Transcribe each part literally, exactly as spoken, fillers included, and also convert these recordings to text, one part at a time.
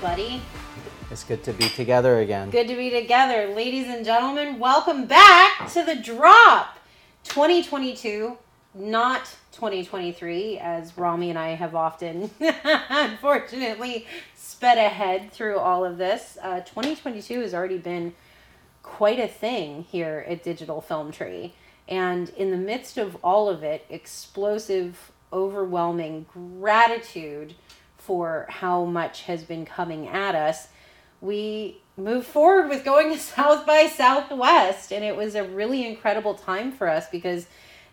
buddy. It's good to be together again. Good to be together. Ladies and gentlemen, welcome back to The Drop. twenty twenty-two, not twenty twenty-three, as Ramy and I have often, unfortunately, sped ahead through all of this. Uh, twenty twenty-two has already been quite a thing here at Digital Film Tree. And in the midst of all of it, explosive, overwhelming gratitude for how much has been coming at us. We moved forward with going to South by Southwest, and it was a really incredible time for us because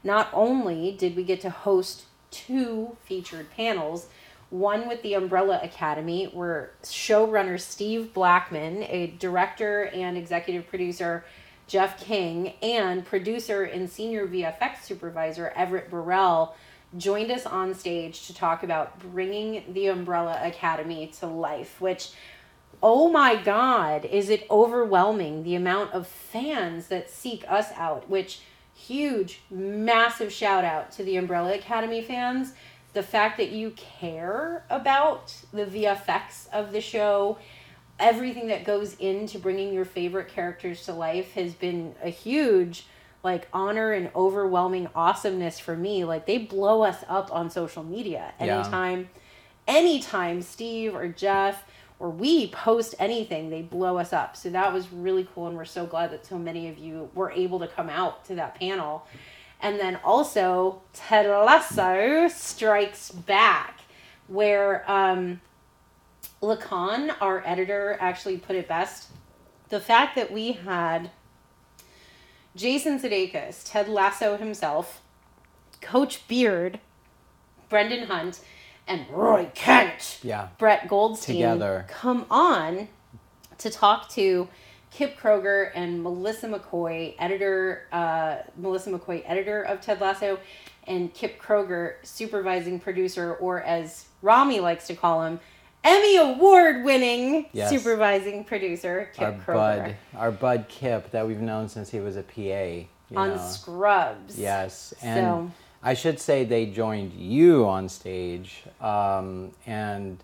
not only did we get to host two featured panels, one with the Umbrella Academy, where showrunner Steve Blackman, a director and executive producer Jeff King, and producer and senior V F X supervisor Everett Burrell joined us on stage to talk about bringing the Umbrella Academy to life, which... oh my God, is it overwhelming the amount of fans that seek us out, which huge, massive shout out to the Umbrella Academy fans. The fact that you care about the V F X of the show, everything that goes into bringing your favorite characters to life has been a huge like honor and overwhelming awesomeness for me. Like they blow us up on social media anytime, yeah. anytime Steve or Jeff or we post anything, they blow us up. So that was really cool, and we're so glad that so many of you were able to come out to that panel. And then also, Ted Lasso Strikes Back, where um, Lacan, our editor, actually put it best. The fact that we had Jason Sudeikis, Ted Lasso himself, Coach Beard, Brendan Hunt, and Roy Kent, yeah. Brett Goldstein, together come on to talk to Kip Kroeger and Melissa McCoy, editor, uh, Melissa McCoy, editor of Ted Lasso, and Kip Kroeger, supervising producer, or as Ramy likes to call him, Emmy award-winning yes. supervising producer, Kip our Kroeger. Bud, our bud Kip that we've known since he was a P A. You on know. Scrubs. Yes. And so... I should say they joined you on stage, um, and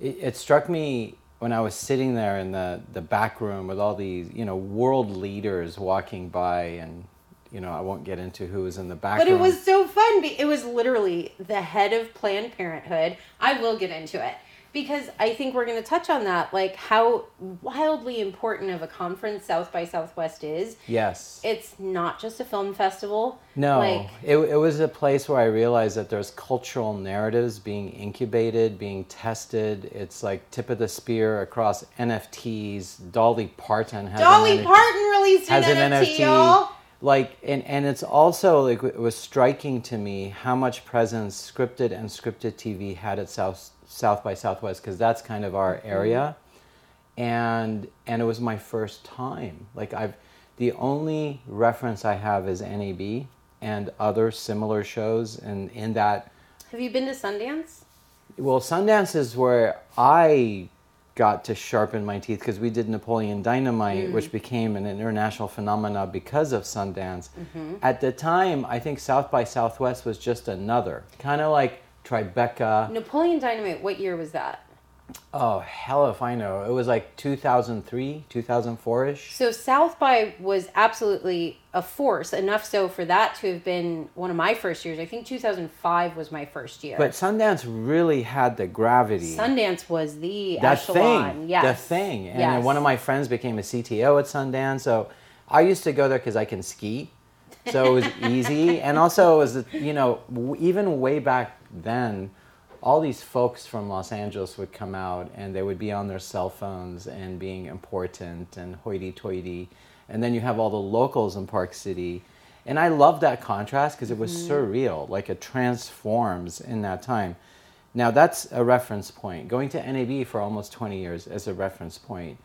it, it struck me when I was sitting there in the, the back room with all these, you know, world leaders walking by, and, you know, I won't get into who was in the back but room. But it was so fun. It was literally the head of Planned Parenthood. I will get into it, because I think we're going to touch on that, like how wildly important of a conference South by Southwest is. Yes. It's not just a film festival. No. Like, it, it was a place where I realized that there's cultural narratives being incubated, being tested. It's like tip of the spear across N F Ts. Dolly Parton has Dolly an N F T. Dolly Parton released an, an N F T, N F T, y'all. Like, and, and it's also, like, it was striking to me how much presence scripted and scripted T V had at South South by Southwest, because that's kind of our area, and and it was my first time. Like I've, the only reference I have is N A B and other similar shows, and in that. Have you been to Sundance? Well, Sundance is where I got to sharpen my teeth, because we did Napoleon Dynamite, mm-hmm. which became an international phenomenon because of Sundance. Mm-hmm. At the time, I think South by Southwest was just another kind of like. Tribeca. Napoleon Dynamite, what year was that? Oh, hell if I know. It was like two thousand three, two thousand four-ish. So South by was absolutely a force, enough so for that to have been one of my first years. I think two thousand five was my first year. But Sundance really had the gravity. Sundance was the that echelon. Thing, yes. The thing. And yes. one of my friends became a C T O at Sundance, so I used to go there because I can ski. So it was easy. And also it was, you know, even way back then, all these folks from Los Angeles would come out and they would be on their cell phones and being important and hoity-toity. And then you have all the locals in Park City. And I love that contrast because it was mm. surreal. Like it transforms in that time. Now that's a reference point. Going to N A B for almost twenty years is a reference point.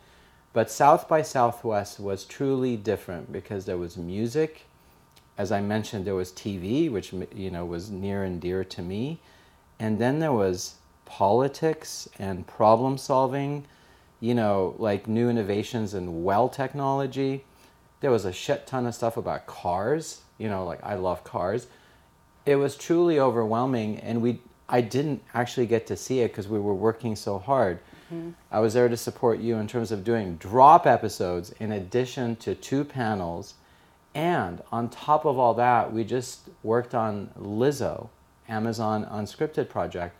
But South by Southwest was truly different because there was music. As I mentioned, there was T V, which, you know, was near and dear to me. And then there was politics and problem solving, you know, like new innovations in well technology. There was a shit ton of stuff about cars, you know, like I love cars. It was truly overwhelming. And we I didn't actually get to see it because we were working so hard. Mm-hmm. I was there to support you in terms of doing drop episodes in addition to two panels. And on top of all that, we just worked on Lizzo, Amazon Unscripted project,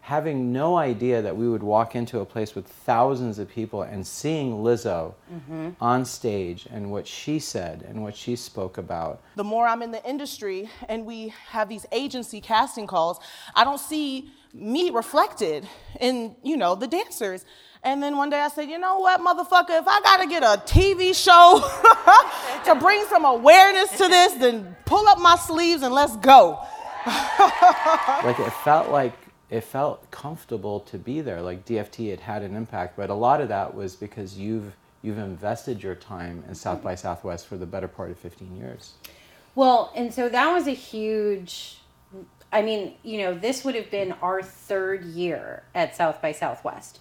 having no idea that we would walk into a place with thousands of people and seeing Lizzo mm-hmm. on stage and what she said and what she spoke about. The more I'm in the industry and we have these agency casting calls, I don't see me reflected in, you know, the dancers. And then one day I said, you know what, motherfucker, if I gotta get a T V show to bring some awareness to this, then pull up my sleeves and let's go. Like it felt like, it felt comfortable to be there. Like D F T, it had an impact, but a lot of that was because you've you've invested your time in South by Southwest for the better part of fifteen years. Well, and so that was a huge, I mean, you know, this would have been our third year at South by Southwest.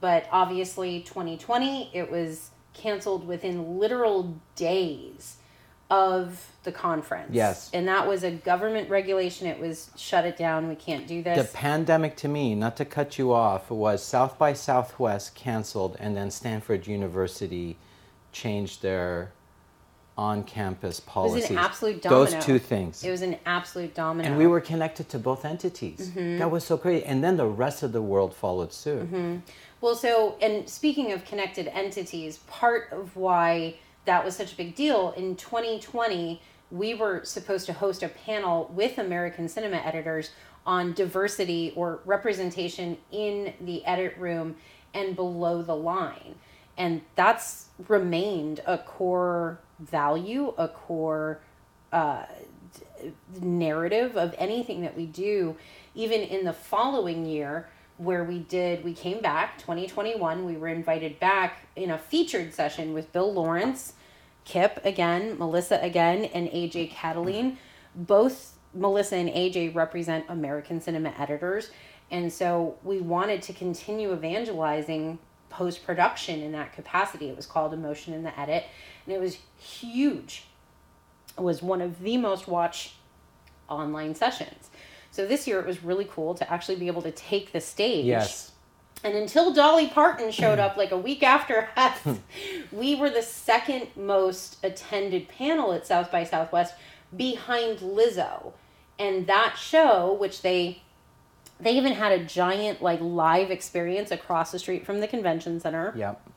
But obviously twenty twenty, it was canceled within literal days of the conference. Yes. And that was a government regulation. It was shut it down. We can't do this. The pandemic to me, not to cut you off, was South by Southwest canceled and then Stanford University changed their on-campus policies. It was an absolute domino. Those two things. It was an absolute domino. And we were connected to both entities. Mm-hmm. That was so crazy. And then the rest of the world followed suit. Mm-hmm. Well, so, and speaking of connected entities, part of why that was such a big deal, in twenty twenty, we were supposed to host a panel with American cinema editors on diversity or representation in the edit room and below the line. And that's remained a core value, a core uh, narrative of anything that we do. Even in the following year, where we did, we came back, twenty twenty-one, we were invited back in a featured session with Bill Lawrence, Kip again, Melissa again, and A J Cataline. Both Melissa and A J represent American cinema editors, and so we wanted to continue evangelizing post-production in that capacity. It was called Emotion in the Edit, and it was huge. It was one of the most watched online sessions. So this year it was really cool to actually be able to take the stage. Yes. And until Dolly Parton showed up like a week after us, we were the second most attended panel at South by Southwest behind Lizzo. And that show, which they they even had a giant like live experience across the street from the convention center. Yep.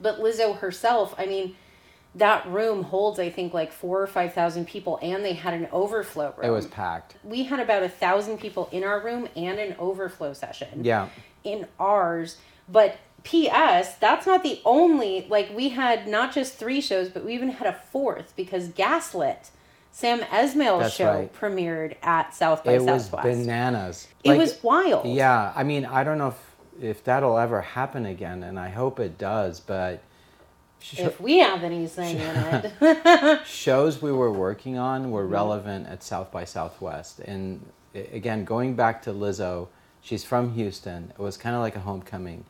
But Lizzo herself, I mean, that room holds, I think, like four or five thousand people, and they had an overflow room. It was packed. We had about a thousand people in our room and an overflow session. Yeah. In ours, but P S, that's not the only. Like we had not just three shows, but we even had a fourth because Gaslit, Sam Esmail's that's show, right, premiered at South by it Southwest. It was bananas. It like, was wild. Yeah, I mean, I don't know if if that'll ever happen again, and I hope it does, but. If we have anything in it. Shows we were working on were relevant at South by Southwest. And again, going back to Lizzo, she's from Houston. It was kind of like a homecoming.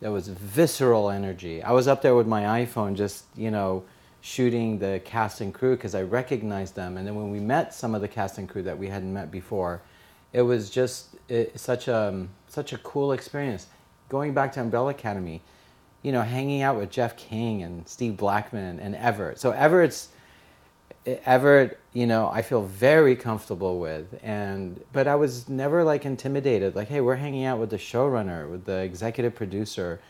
There was visceral energy. I was up there with my iPhone just, you know, shooting the cast and crew because I recognized them. And then when we met some of the cast and crew that we hadn't met before, it was just it, such a, such a cool experience. Going back to Umbrella Academy, you know, hanging out with Jeff King and Steve Blackman and Everett. So Everett's, Everett, you know, I feel very comfortable with. And but I was never like intimidated. Like, hey, we're hanging out with the showrunner, with the executive producer.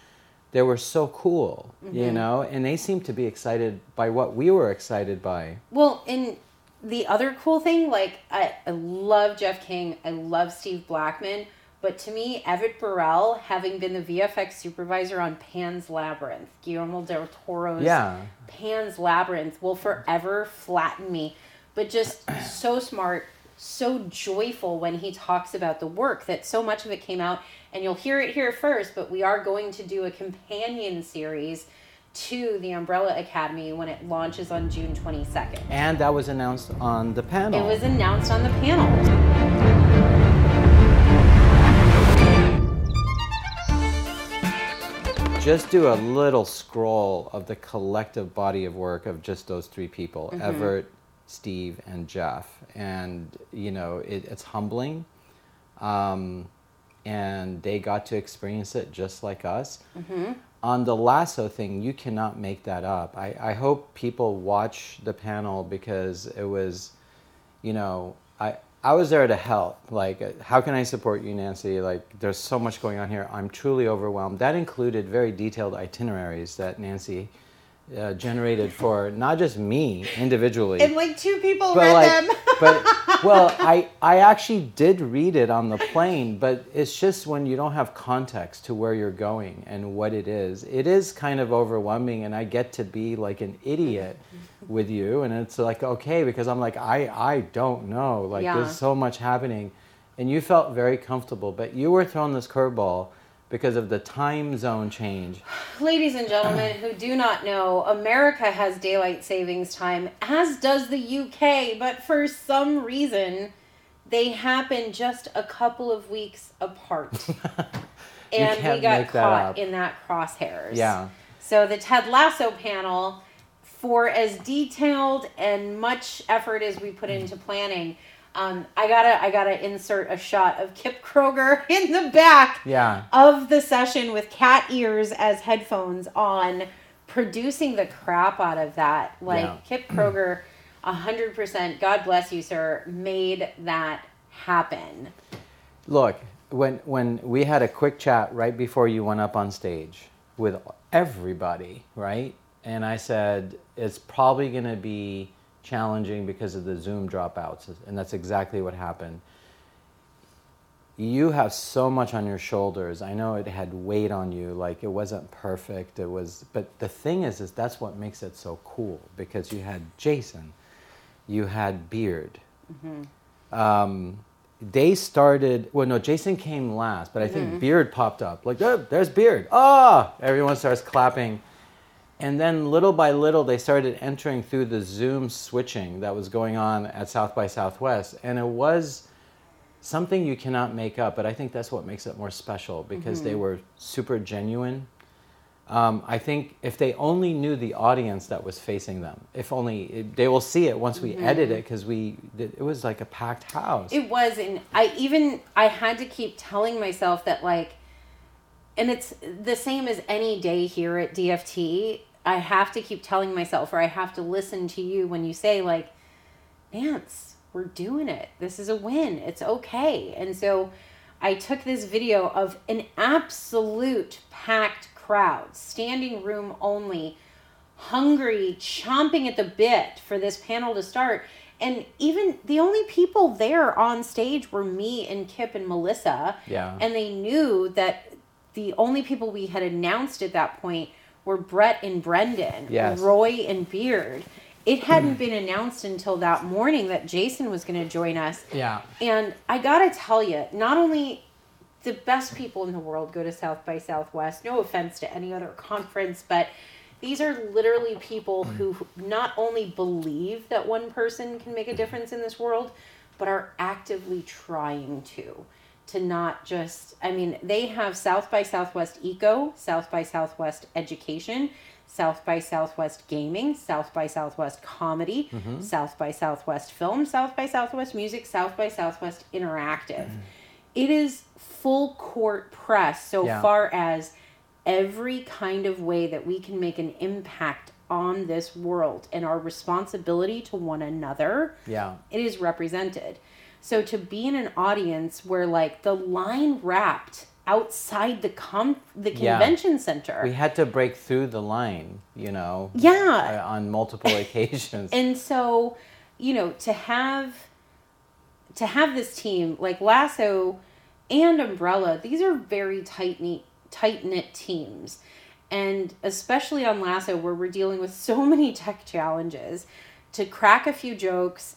They were so cool, mm-hmm. you know, and they seemed to be excited by what we were excited by. Well, and the other cool thing, like, I, I love Jeff King. I love Steve Blackman. But to me, Everett Burrell, having been the V F X supervisor on Pan's Labyrinth, Guillermo del Toro's yeah. Pan's Labyrinth, will forever flatten me. But just so smart, so joyful when he talks about the work that so much of it came out. And you'll hear it here first, but we are going to do a companion series to the Umbrella Academy when it launches on June twenty-second. And that was announced on the panel. It was announced on the panel. Just do a little scroll of the collective body of work of just those three people, mm-hmm. Everett, Steve, and Jeff. And, you know, it, it's humbling. Um, and they got to experience it just like us. Mm-hmm. On the Lasso thing, you cannot make that up. I, I hope people watch the panel because it was, you know, I I was there to help. Like, how can I support you, Nancy? Like, there's so much going on here. I'm truly overwhelmed. That included very detailed itineraries that Nancy uh, generated for not just me individually. And like two people read like, them. But well, I I actually did read it on the plane, but it's just when you don't have context to where you're going and what it is, it is kind of overwhelming, and I get to be like an idiot with you, and it's like, okay, because I'm like, I, I don't know, like yeah. there's so much happening, and you felt very comfortable, but you were thrown this curveball because of the time zone change. Ladies and gentlemen who do not know, America has daylight savings time, as does the U K, but for some reason, they happen just a couple of weeks apart. And we got caught in that crosshairs. Yeah. So the Ted Lasso panel, for as detailed and much effort as we put into planning, Um, I gotta, I gotta insert a shot of Kip Kroeger in the back yeah. of the session with cat ears as headphones on, producing the crap out of that. Like yeah. Kip Kroeger, a hundred percent. God bless you, sir. Made that happen. Look, when when we had a quick chat right before you went up on stage with everybody, right? And I said it's probably gonna be challenging because of the Zoom dropouts, and that's exactly what happened. You have so much on your shoulders. I know it had weight on you, like it wasn't perfect. It was, but the thing is, is that's what makes it so cool, because you had Jason, you had Beard. Mm-hmm. Um, they started. Well, no, Jason came last, but I mm-hmm. think Beard popped up. Like, oh, there's Beard. Ah, oh! Everyone starts clapping. And then little by little, they started entering through the Zoom switching that was going on at South by Southwest. And it was something you cannot make up, but I think that's what makes it more special, because mm-hmm. they were super genuine. Um, I think if they only knew the audience that was facing them, if only, it, they will see it once we mm-hmm. edit it, because we it was like a packed house. It was, and I even, I had to keep telling myself that, like, and it's the same as any day here at D F T, I have to keep telling myself, or I have to listen to you when you say, like, Nance, we're doing it. This is a win. It's okay. And so I took this video of an absolute packed crowd, standing room only, hungry, chomping at the bit for this panel to start. And even the only people there on stage were me and Kip and Melissa. Yeah. And they knew that the only people we had announced at that point were Brett and Brendan, yes. Roy and Beard. It hadn't been announced until that morning that Jason was going to join us. Yeah. And I got to tell you, not only the best people in the world go to South by Southwest, no offense to any other conference, but these are literally people who not only believe that one person can make a difference in this world, but are actively trying to. To not just, I mean, they have South by Southwest Eco, South by Southwest Education, South by Southwest Gaming, South by Southwest Comedy, mm-hmm. South by Southwest Film, South by Southwest Music, South by Southwest Interactive. Mm. It is full court press so yeah. far as every kind of way that we can make an impact on this world and our responsibility to one another. Yeah, it is represented. So to be in an audience where, like, the line wrapped outside the com- the convention yeah. center. We had to break through the line, you know. Yeah. On multiple occasions. And so, you know, to have to have this team, like Lasso and Umbrella, these are very tight-knit, tight-knit teams. And especially on Lasso, where we're dealing with so many tech challenges, to crack a few jokes.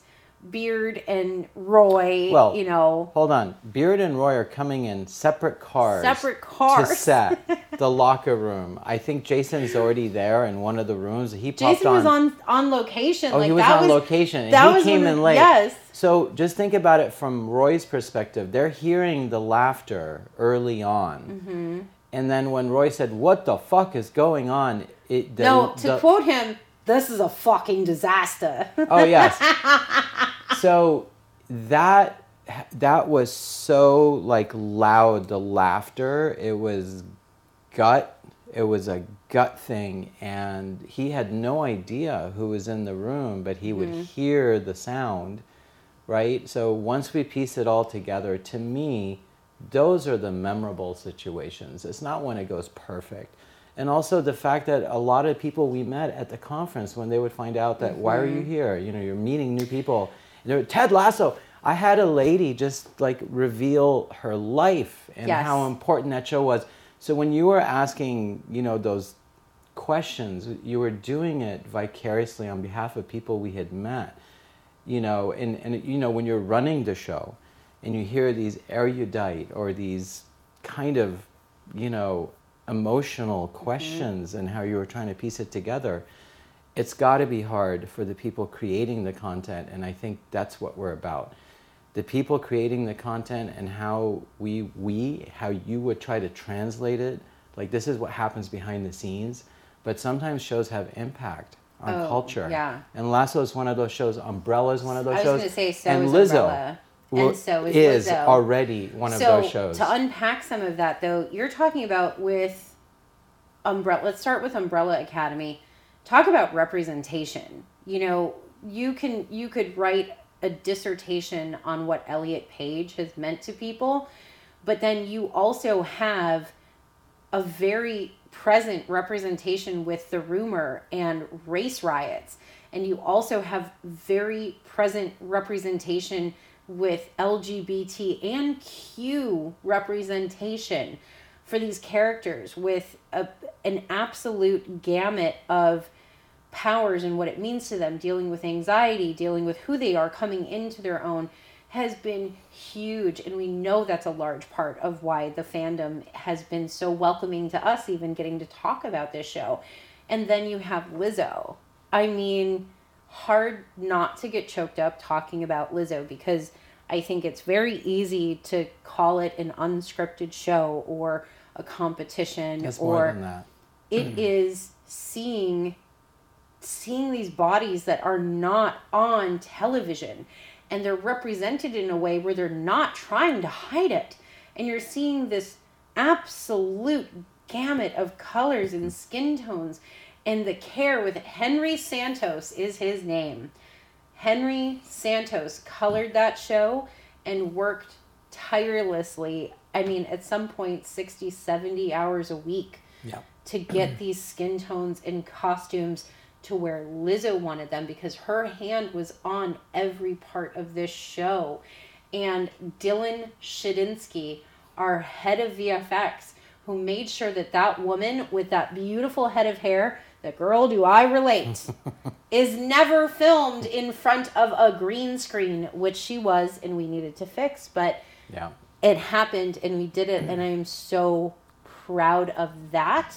Beard and Roy, well, you know. Hold on. Beard and Roy are coming in separate cars. Separate cars. To set the locker room. I think Jason's already there in one of the rooms. He popped Jason on. was on, on location. Oh, like, he was that on was, location. And that he was came in late. Yes. So just think about it from Roy's perspective. They're hearing the laughter early on. Mm-hmm. And then when Roy said, what the fuck is going on? It, the, no, to the, quote him, this is a fucking disaster. Oh, yes. So that that was so like loud, the laughter. It was gut. It was a gut thing. And he had no idea who was in the room, but he would mm. hear the sound, right? So once we piece it all together, to me, those are the memorable situations. It's not when it goes perfect. And also the fact that a lot of people we met at the conference, when they would find out that, mm-hmm. why are you here? You know, you're meeting new people. They're, Ted Lasso. I had a lady just like reveal her life and yes. how important that show was. So when you were asking, you know, those questions, you were doing it vicariously on behalf of people we had met, you know, and, and you know, when you're running the show and you hear these erudite or these kind of, you know, emotional questions mm-hmm. and how you were trying to piece it together, it's got to be hard for the people creating the content, and I think that's what we're about. The people creating the content and how we, we, how you would try to translate it, like this is what happens behind the scenes, but sometimes shows have impact on oh, culture. Yeah. And Lasso is one of those shows, Umbrella is one of those shows. I was going to say, so and is Lizzo. Umbrella. Well, and so is, is Lizzo. already one so, of those shows. To unpack some of that, though, you're talking about with Umbrella. Let's start with Umbrella Academy. Talk about representation. You know, you can you could write a dissertation on what Elliot Page has meant to people, but then you also have a very present representation with The Rumor and race riots, and you also have very present representation with L G B T and Q representation for these characters, with a, an absolute gamut of powers and what it means to them, dealing with anxiety, dealing with who they are, coming into their own, has been huge. And we know that's a large part of why the fandom has been so welcoming to us, even getting to talk about this show. And then you have Lizzo. I mean, hard not to get choked up talking about Lizzo, because I think it's very easy to call it an unscripted show or a competition. It's more than that. It is seeing seeing these bodies that are not on television, and they're represented in a way where they're not trying to hide it. And you're seeing this absolute gamut of colors and skin tones. And the care with it. Henry Santos is his name. Henry Santos colored that show and worked tirelessly. I mean, at some point, sixty, seventy hours a week yeah. to get these skin tones and costumes to where Lizzo wanted them, because her hand was on every part of this show. And Dylan Shadinsky, our head of V F X, who made sure that that woman with that beautiful head of hair, the girl do I relate, is never filmed in front of a green screen, which she was, and we needed to fix, but yeah. it happened and we did it, and I am so proud of that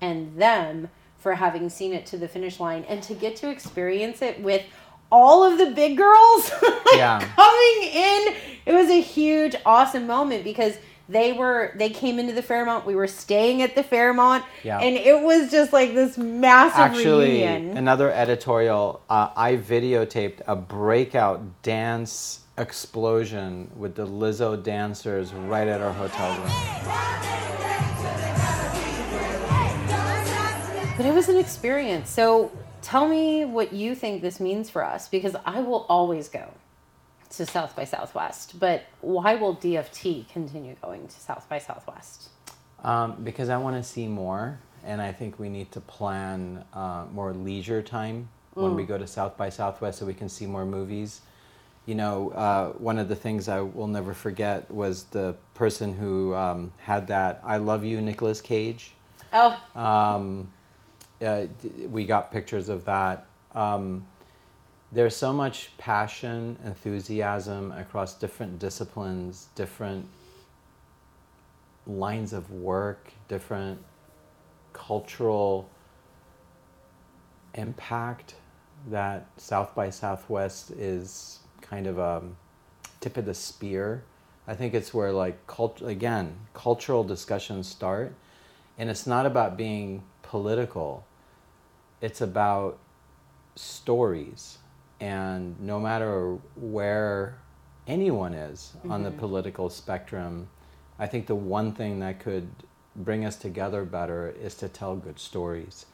and them for having seen it to the finish line, and to get to experience it with all of the big girls like yeah. coming in. It was a huge, awesome moment, because They were, they came into the Fairmont. We were staying at the Fairmont. Yeah. And it was just like this massive Actually, reunion. Actually, another editorial, uh, I videotaped a breakout dance explosion with the Lizzo dancers right at our hotel room. But it was an experience. So tell me what you think this means for us, because I will always go to South by Southwest, but why will D F T continue going to South by Southwest? Um, because I want to see more, and I think we need to plan uh, more leisure time mm. when we go to South by Southwest, so we can see more movies. You know, uh, one of the things I will never forget was the person who um, had that I Love You, Nicolas Cage. Oh. Um, uh, we got pictures of that. Um, There's so much passion, enthusiasm across different disciplines, different lines of work, different cultural impact, that South by Southwest is kind of a tip of the spear. I think it's where, like, cult- again, cultural discussions start. And it's not about being political. It's about stories. And no matter where anyone is mm-hmm. on the political spectrum, I think the one thing that could bring us together better is to tell good stories.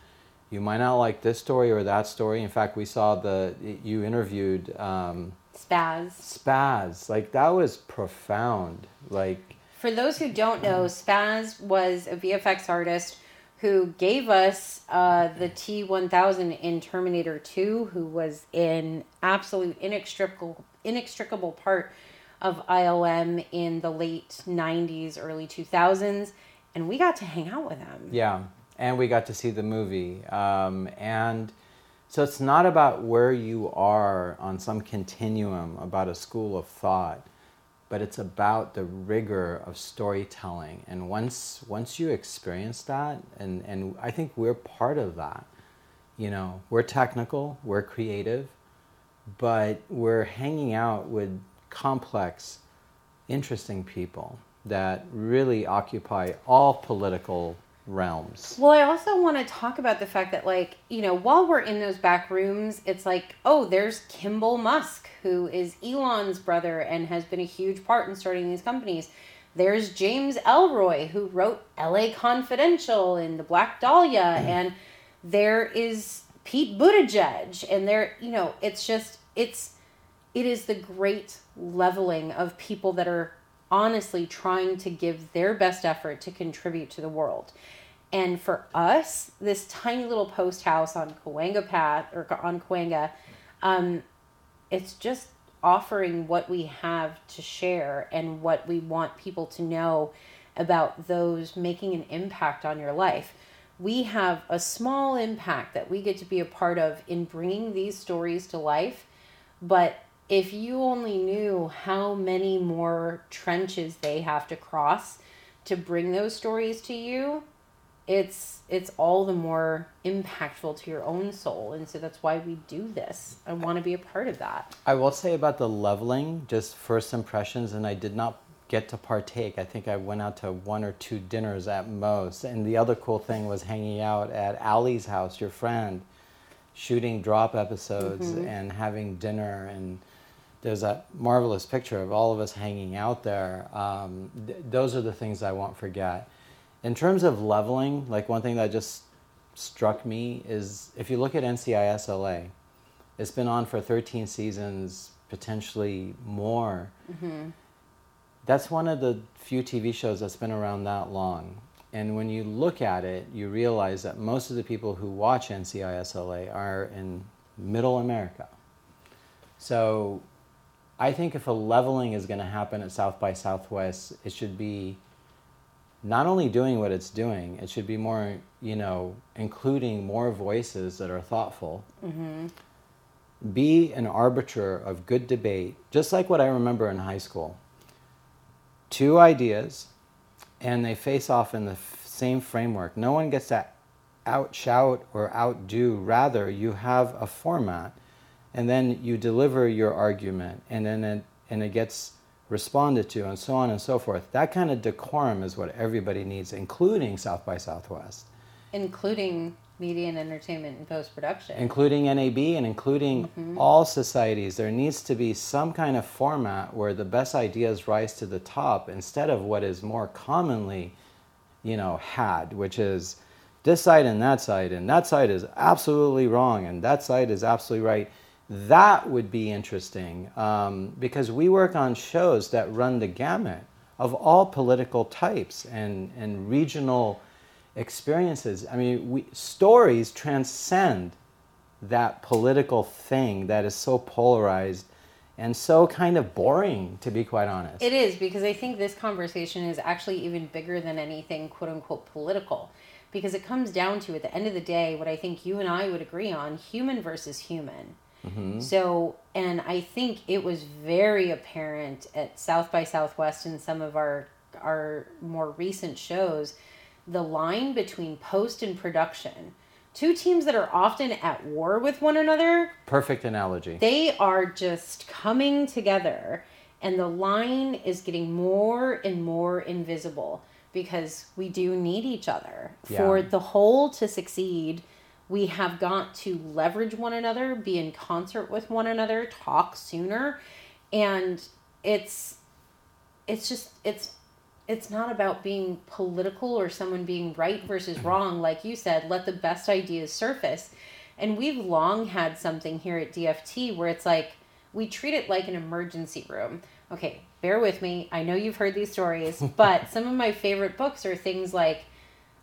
You might not like this story or that story. In fact, we saw the, you interviewed... Um, Spaz. Spaz. Like, that was profound. Like, for those who don't know, Spaz was a V F X artist who gave us uh, the T one thousand in Terminator two, who was an absolute inextricable, inextricable part of I L M in the late nineties, early two thousands. And we got to hang out with him. Yeah. And we got to see the movie. Um, and so it's not about where you are on some continuum about a school of thought, but it's about the rigor of storytelling. And once once you experience that, and, and I think we're part of that. You know, we're technical, we're creative, but we're hanging out with complex, interesting people that really occupy all political realms. Well, I also want to talk about the fact that, like, you know, while we're in those back rooms, it's like, oh, there's Kimball Musk, who is Elon's brother and has been a huge part in starting these companies. There's James Ellroy, who wrote L A Confidential and The Black Dahlia, mm-hmm. and there is Pete Buttigieg, and there, you know, it's just, it's, it is the great leveling of people that are honestly trying to give their best effort to contribute to the world. And for us, this tiny little post house on Cahuenga Path, or on Cahuenga, um, it's just offering what we have to share and what we want people to know about those making an impact on your life. We have a small impact that we get to be a part of in bringing these stories to life, but if you only knew how many more trenches they have to cross to bring those stories to you, it's it's all the more impactful to your own soul. And so that's why we do this. I want to be a part of that. I will say about the leveling, just first impressions, and I did not get to partake. I think I went out to one or two dinners at most. And the other cool thing was hanging out at Allie's house, your friend, shooting Drop episodes mm-hmm. and having dinner, and there's that marvelous picture of all of us hanging out there. Um, th- those are the things I won't forget. In terms of leveling, like, one thing that just struck me is if you look at N C I S L A, it's been on for thirteen seasons, potentially more. Mm-hmm. That's one of the few T V shows that's been around that long. And when you look at it, you realize that most of the people who watch N C I S L A are in middle America. So I think if a leveling is going to happen at South by Southwest, it should be not only doing what it's doing, it should be more, you know, including more voices that are thoughtful. Mm-hmm. Be an arbiter of good debate, just like what I remember in high school. Two ideas, and they face off in the f- same framework. No one gets to out-shout or outdo. Rather, you have a format, and then you deliver your argument, and then it, and it gets responded to, and so on and so forth. That kind of decorum is what everybody needs, including South by Southwest. Including media and entertainment and post-production. Including N A B and including mm-hmm. all societies. There needs to be some kind of format where the best ideas rise to the top instead of what is more commonly, you know, had, which is this side and that side, and that side is absolutely wrong, and that side is absolutely right. That would be interesting, um, because we work on shows that run the gamut of all political types and, and regional experiences. I mean, we, stories transcend that political thing that is so polarized and so kind of boring, to be quite honest. It is, because I think this conversation is actually even bigger than anything quote-unquote political, because it comes down to, at the end of the day, what I think you and I would agree on, human versus human. Mm-hmm. So, and I think it was very apparent at South by Southwest and some of our our more recent shows, the line between post and production. Two teams that are often at war with one another. Perfect analogy. They are just coming together, and the line is getting more and more invisible because we do need each other. Yeah. For the whole to succeed, we have got to leverage one another, be in concert with one another, talk sooner, and it's it's just it's it's not about being political or someone being right versus wrong. Like you said, let the best ideas surface. And we've long had something here at D F T where it's like, we treat it like an emergency room. Okay, bear with me. I know you've heard these stories, but some of my favorite books are things like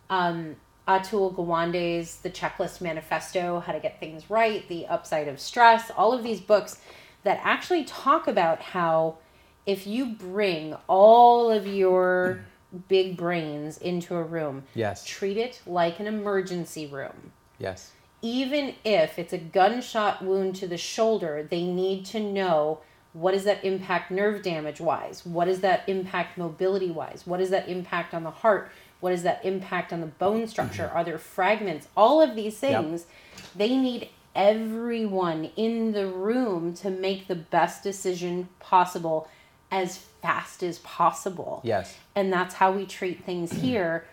um, Atul Gawande's The Checklist Manifesto, How to Get Things Right, The Upside of Stress, all of these books that actually talk about how if you bring all of your big brains into a room, yes, treat it like an emergency room. Yes. Even if it's a gunshot wound to the shoulder, they need to know, what does that impact nerve damage-wise? What does that impact mobility-wise? What does that impact on the heart? What does that impact on the bone structure? Mm-hmm. Are there fragments? All of these things, yep, they need everyone in the room to make the best decision possible as fast as possible. Yes. And that's how we treat things here.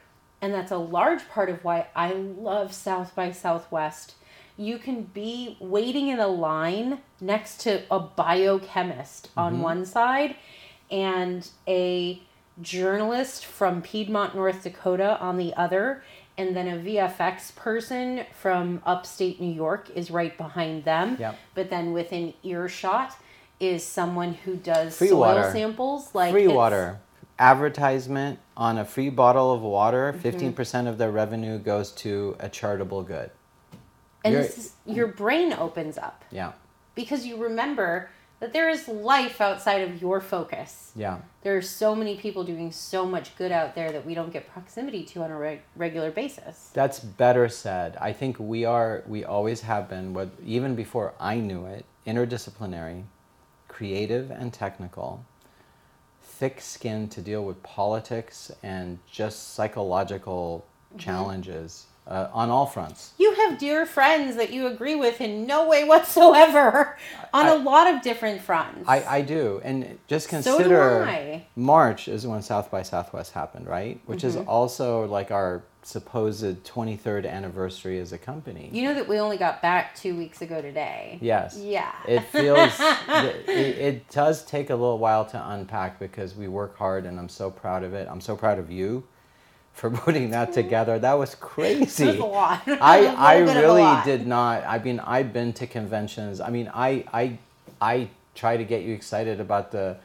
And that's a large part of why I love South by Southwest. You can be waiting in a line next to a biochemist, mm-hmm, on one side and a journalist from Piedmont, North Dakota on the other, and then a V F X person from upstate New York is right behind them. Yep. But then within earshot is someone who does free soil water samples. Like free water. Advertisement on a free bottle of water, fifteen percent mm-hmm. of their revenue goes to a charitable good. And this is, your brain opens up. Yeah. Because you remember that there is life outside of your focus. Yeah. There are so many people doing so much good out there that we don't get proximity to on a re- regular basis. That's better said. I think we are, we always have been, what, even before I knew it, interdisciplinary, creative and technical, thick skin to deal with politics and just psychological challenges, mm-hmm, uh, on all fronts. You have dear friends that you agree with in no way whatsoever on I, a lot of different fronts. I, I do. And just consider, so do I. March is when South by Southwest happened, right? Which, mm-hmm, is also like our supposed twenty-third anniversary as a company. You know that we only got back two weeks ago today. Yes. Yeah. It feels, it, it does take a little while to unpack because we work hard and I'm so proud of it. I'm so proud of you for putting that together. That was crazy. That was a lot. I, I really did not. I mean, I've been to conventions. I mean, I, I, I try to get you excited about the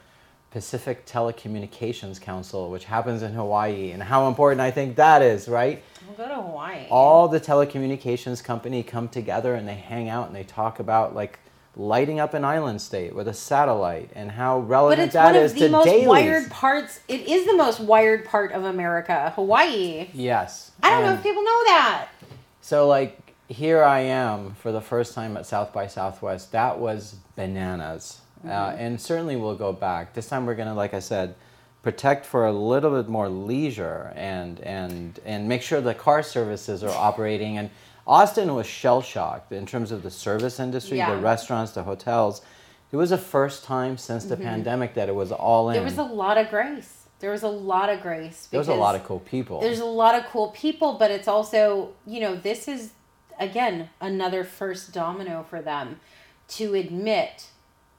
Pacific Telecommunications Council, which happens in Hawaii, and how important I think that is, right? We'll go to Hawaii. All the telecommunications company come together and they hang out and they talk about like lighting up an island state with a satellite and how relevant that is to dailies. But it's one of the most wired parts. It is the most wired part of America, Hawaii. Yes. I don't know if people know that. So like here I am for the first time at South by Southwest. That was bananas. Uh, and certainly we'll go back. This time we're going to, like I said, protect for a little bit more leisure and and and make sure the car services are operating. And Austin was shell-shocked in terms of the service industry, yeah, the restaurants, the hotels. It was the first time since the, mm-hmm, pandemic that it was all in. There was a lot of grace. There was a lot of grace. There was a lot of cool people. There's a lot of cool people, but it's also, you know, this is, again, another first domino for them to admit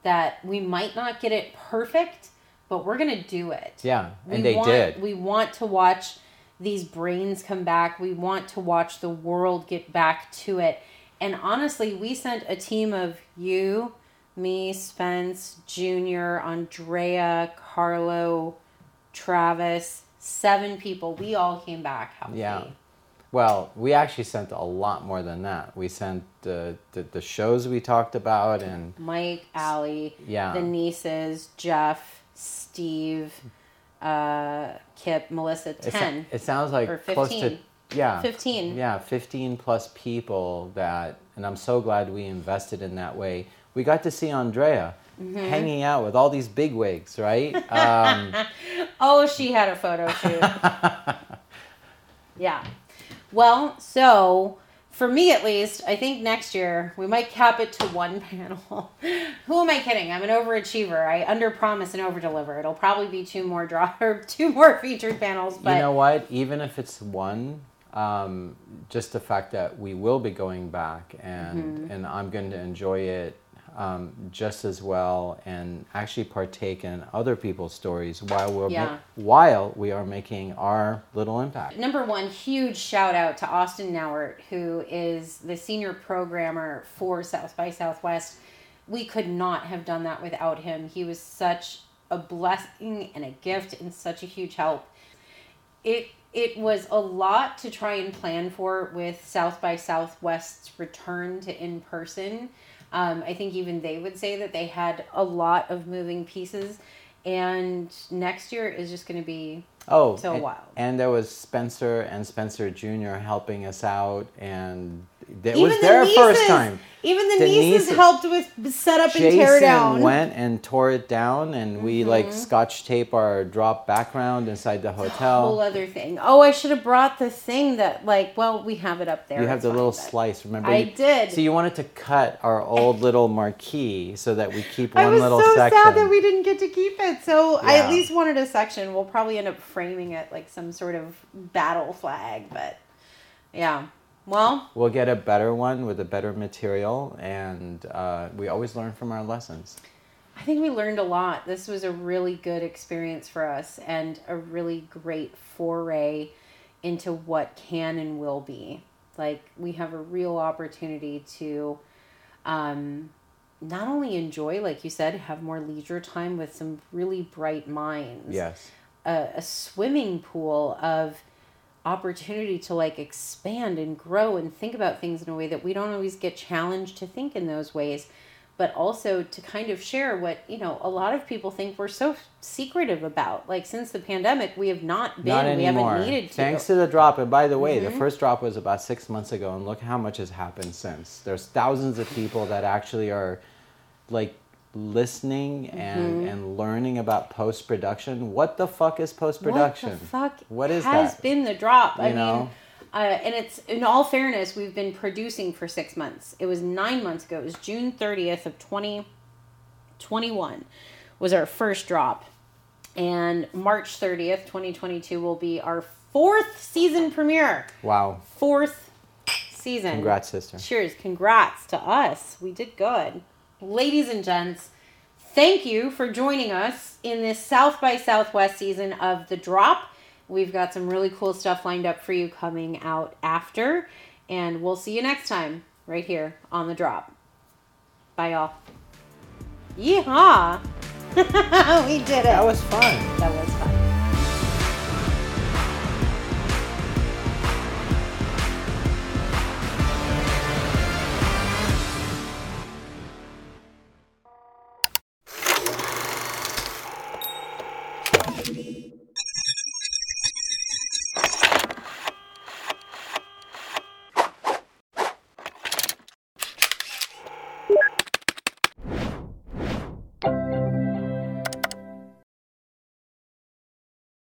that we might not get it perfect, but we're going to do it. Yeah, and we they want, did. We want to watch these brains come back. We want to watch the world get back to it. And honestly, we sent a team of you, me, Spence, Junior, Andrea, Carlo, Travis, seven people. We all came back healthy. Yeah. Well, we actually sent a lot more than that. We sent the the, the shows we talked about and Mike, Allie, yeah, the nieces, Jeff, Steve, uh, Kip, Melissa, ten. It, it sounds like or close to yeah, fifteen. Yeah, fifteen plus people that, and I'm so glad we invested in that way. We got to see Andrea, mm-hmm, hanging out with all these bigwigs, right? Um, oh, she had a photo shoot. Yeah. Well, so, for me at least, I think next year we might cap it to one panel. Who am I kidding? I'm an overachiever. I underpromise and overdeliver. It'll probably be two more draw or two more featured panels. But you know what? Even if it's one, um, just the fact that we will be going back and, mm-hmm, and I'm going to enjoy it. um, just as well and actually partake in other people's stories while we're yeah. ma- while we are making our little impact. Number one, huge shout out to Austin Nauert, who is the senior programmer for South by Southwest. We could not have done that without him. He was such a blessing and a gift and such a huge help. It it was a lot to try and plan for with South by Southwest's return to in-person. Um, I think even they would say that they had a lot of moving pieces. And next year is just going to be oh, so and, wild. And there was Spencer and Spencer Junior helping us out. And it was their nieces, first time. Even the, the nieces, nieces helped with setup Jason and tear down. Jason went and tore it down. And mm-hmm. we like scotch tape our drop background inside the hotel. It's a whole other thing. Oh, I should have brought the thing that like, well, we have it up there. You have the little slice, remember? I you, did. So you wanted to cut our old little marquee so that we keep one little section. I was so section. sad that we didn't get to keep it. So yeah. I at least wanted a section. We'll probably end up framing it like some sort of battle flag, but yeah. Well, we'll get a better one with a better material, and uh, we always learn from our lessons. I think we learned a lot. This was a really good experience for us and a really great foray into what can and will be. Like, we have a real opportunity to um, not only enjoy, like you said, have more leisure time with some really bright minds. Yes. A, a swimming pool of opportunity to like expand and grow and think about things in a way that we don't always get challenged to think in those ways, but also to kind of share what, you know, a lot of people think we're so secretive about. Like, since the pandemic, we have not been, not anymore. We haven't needed to. Thanks to the drop. And by the way, mm-hmm. the first drop was about six months ago, and look how much has happened since. There's thousands of people that actually are like listening and, mm-hmm. and learning about post-production. What the fuck is post-production? What the fuck what is has that? been the drop? You I know? mean, uh, and it's, in all fairness, we've been producing for six months. It was nine months ago. It was June thirtieth of twenty twenty-one was our first drop. And March thirtieth, twenty twenty-two will be our fourth season premiere. Wow. Fourth season. Congrats, sister. Cheers. Congrats to us. We did good. Ladies and gents, thank you for joining us in this South by Southwest season of The Drop. We've got some really cool stuff lined up for you coming out after, and we'll see you next time right here on The Drop. Bye, y'all. Yeehaw! We did it. That was fun. That was fun. Thank you.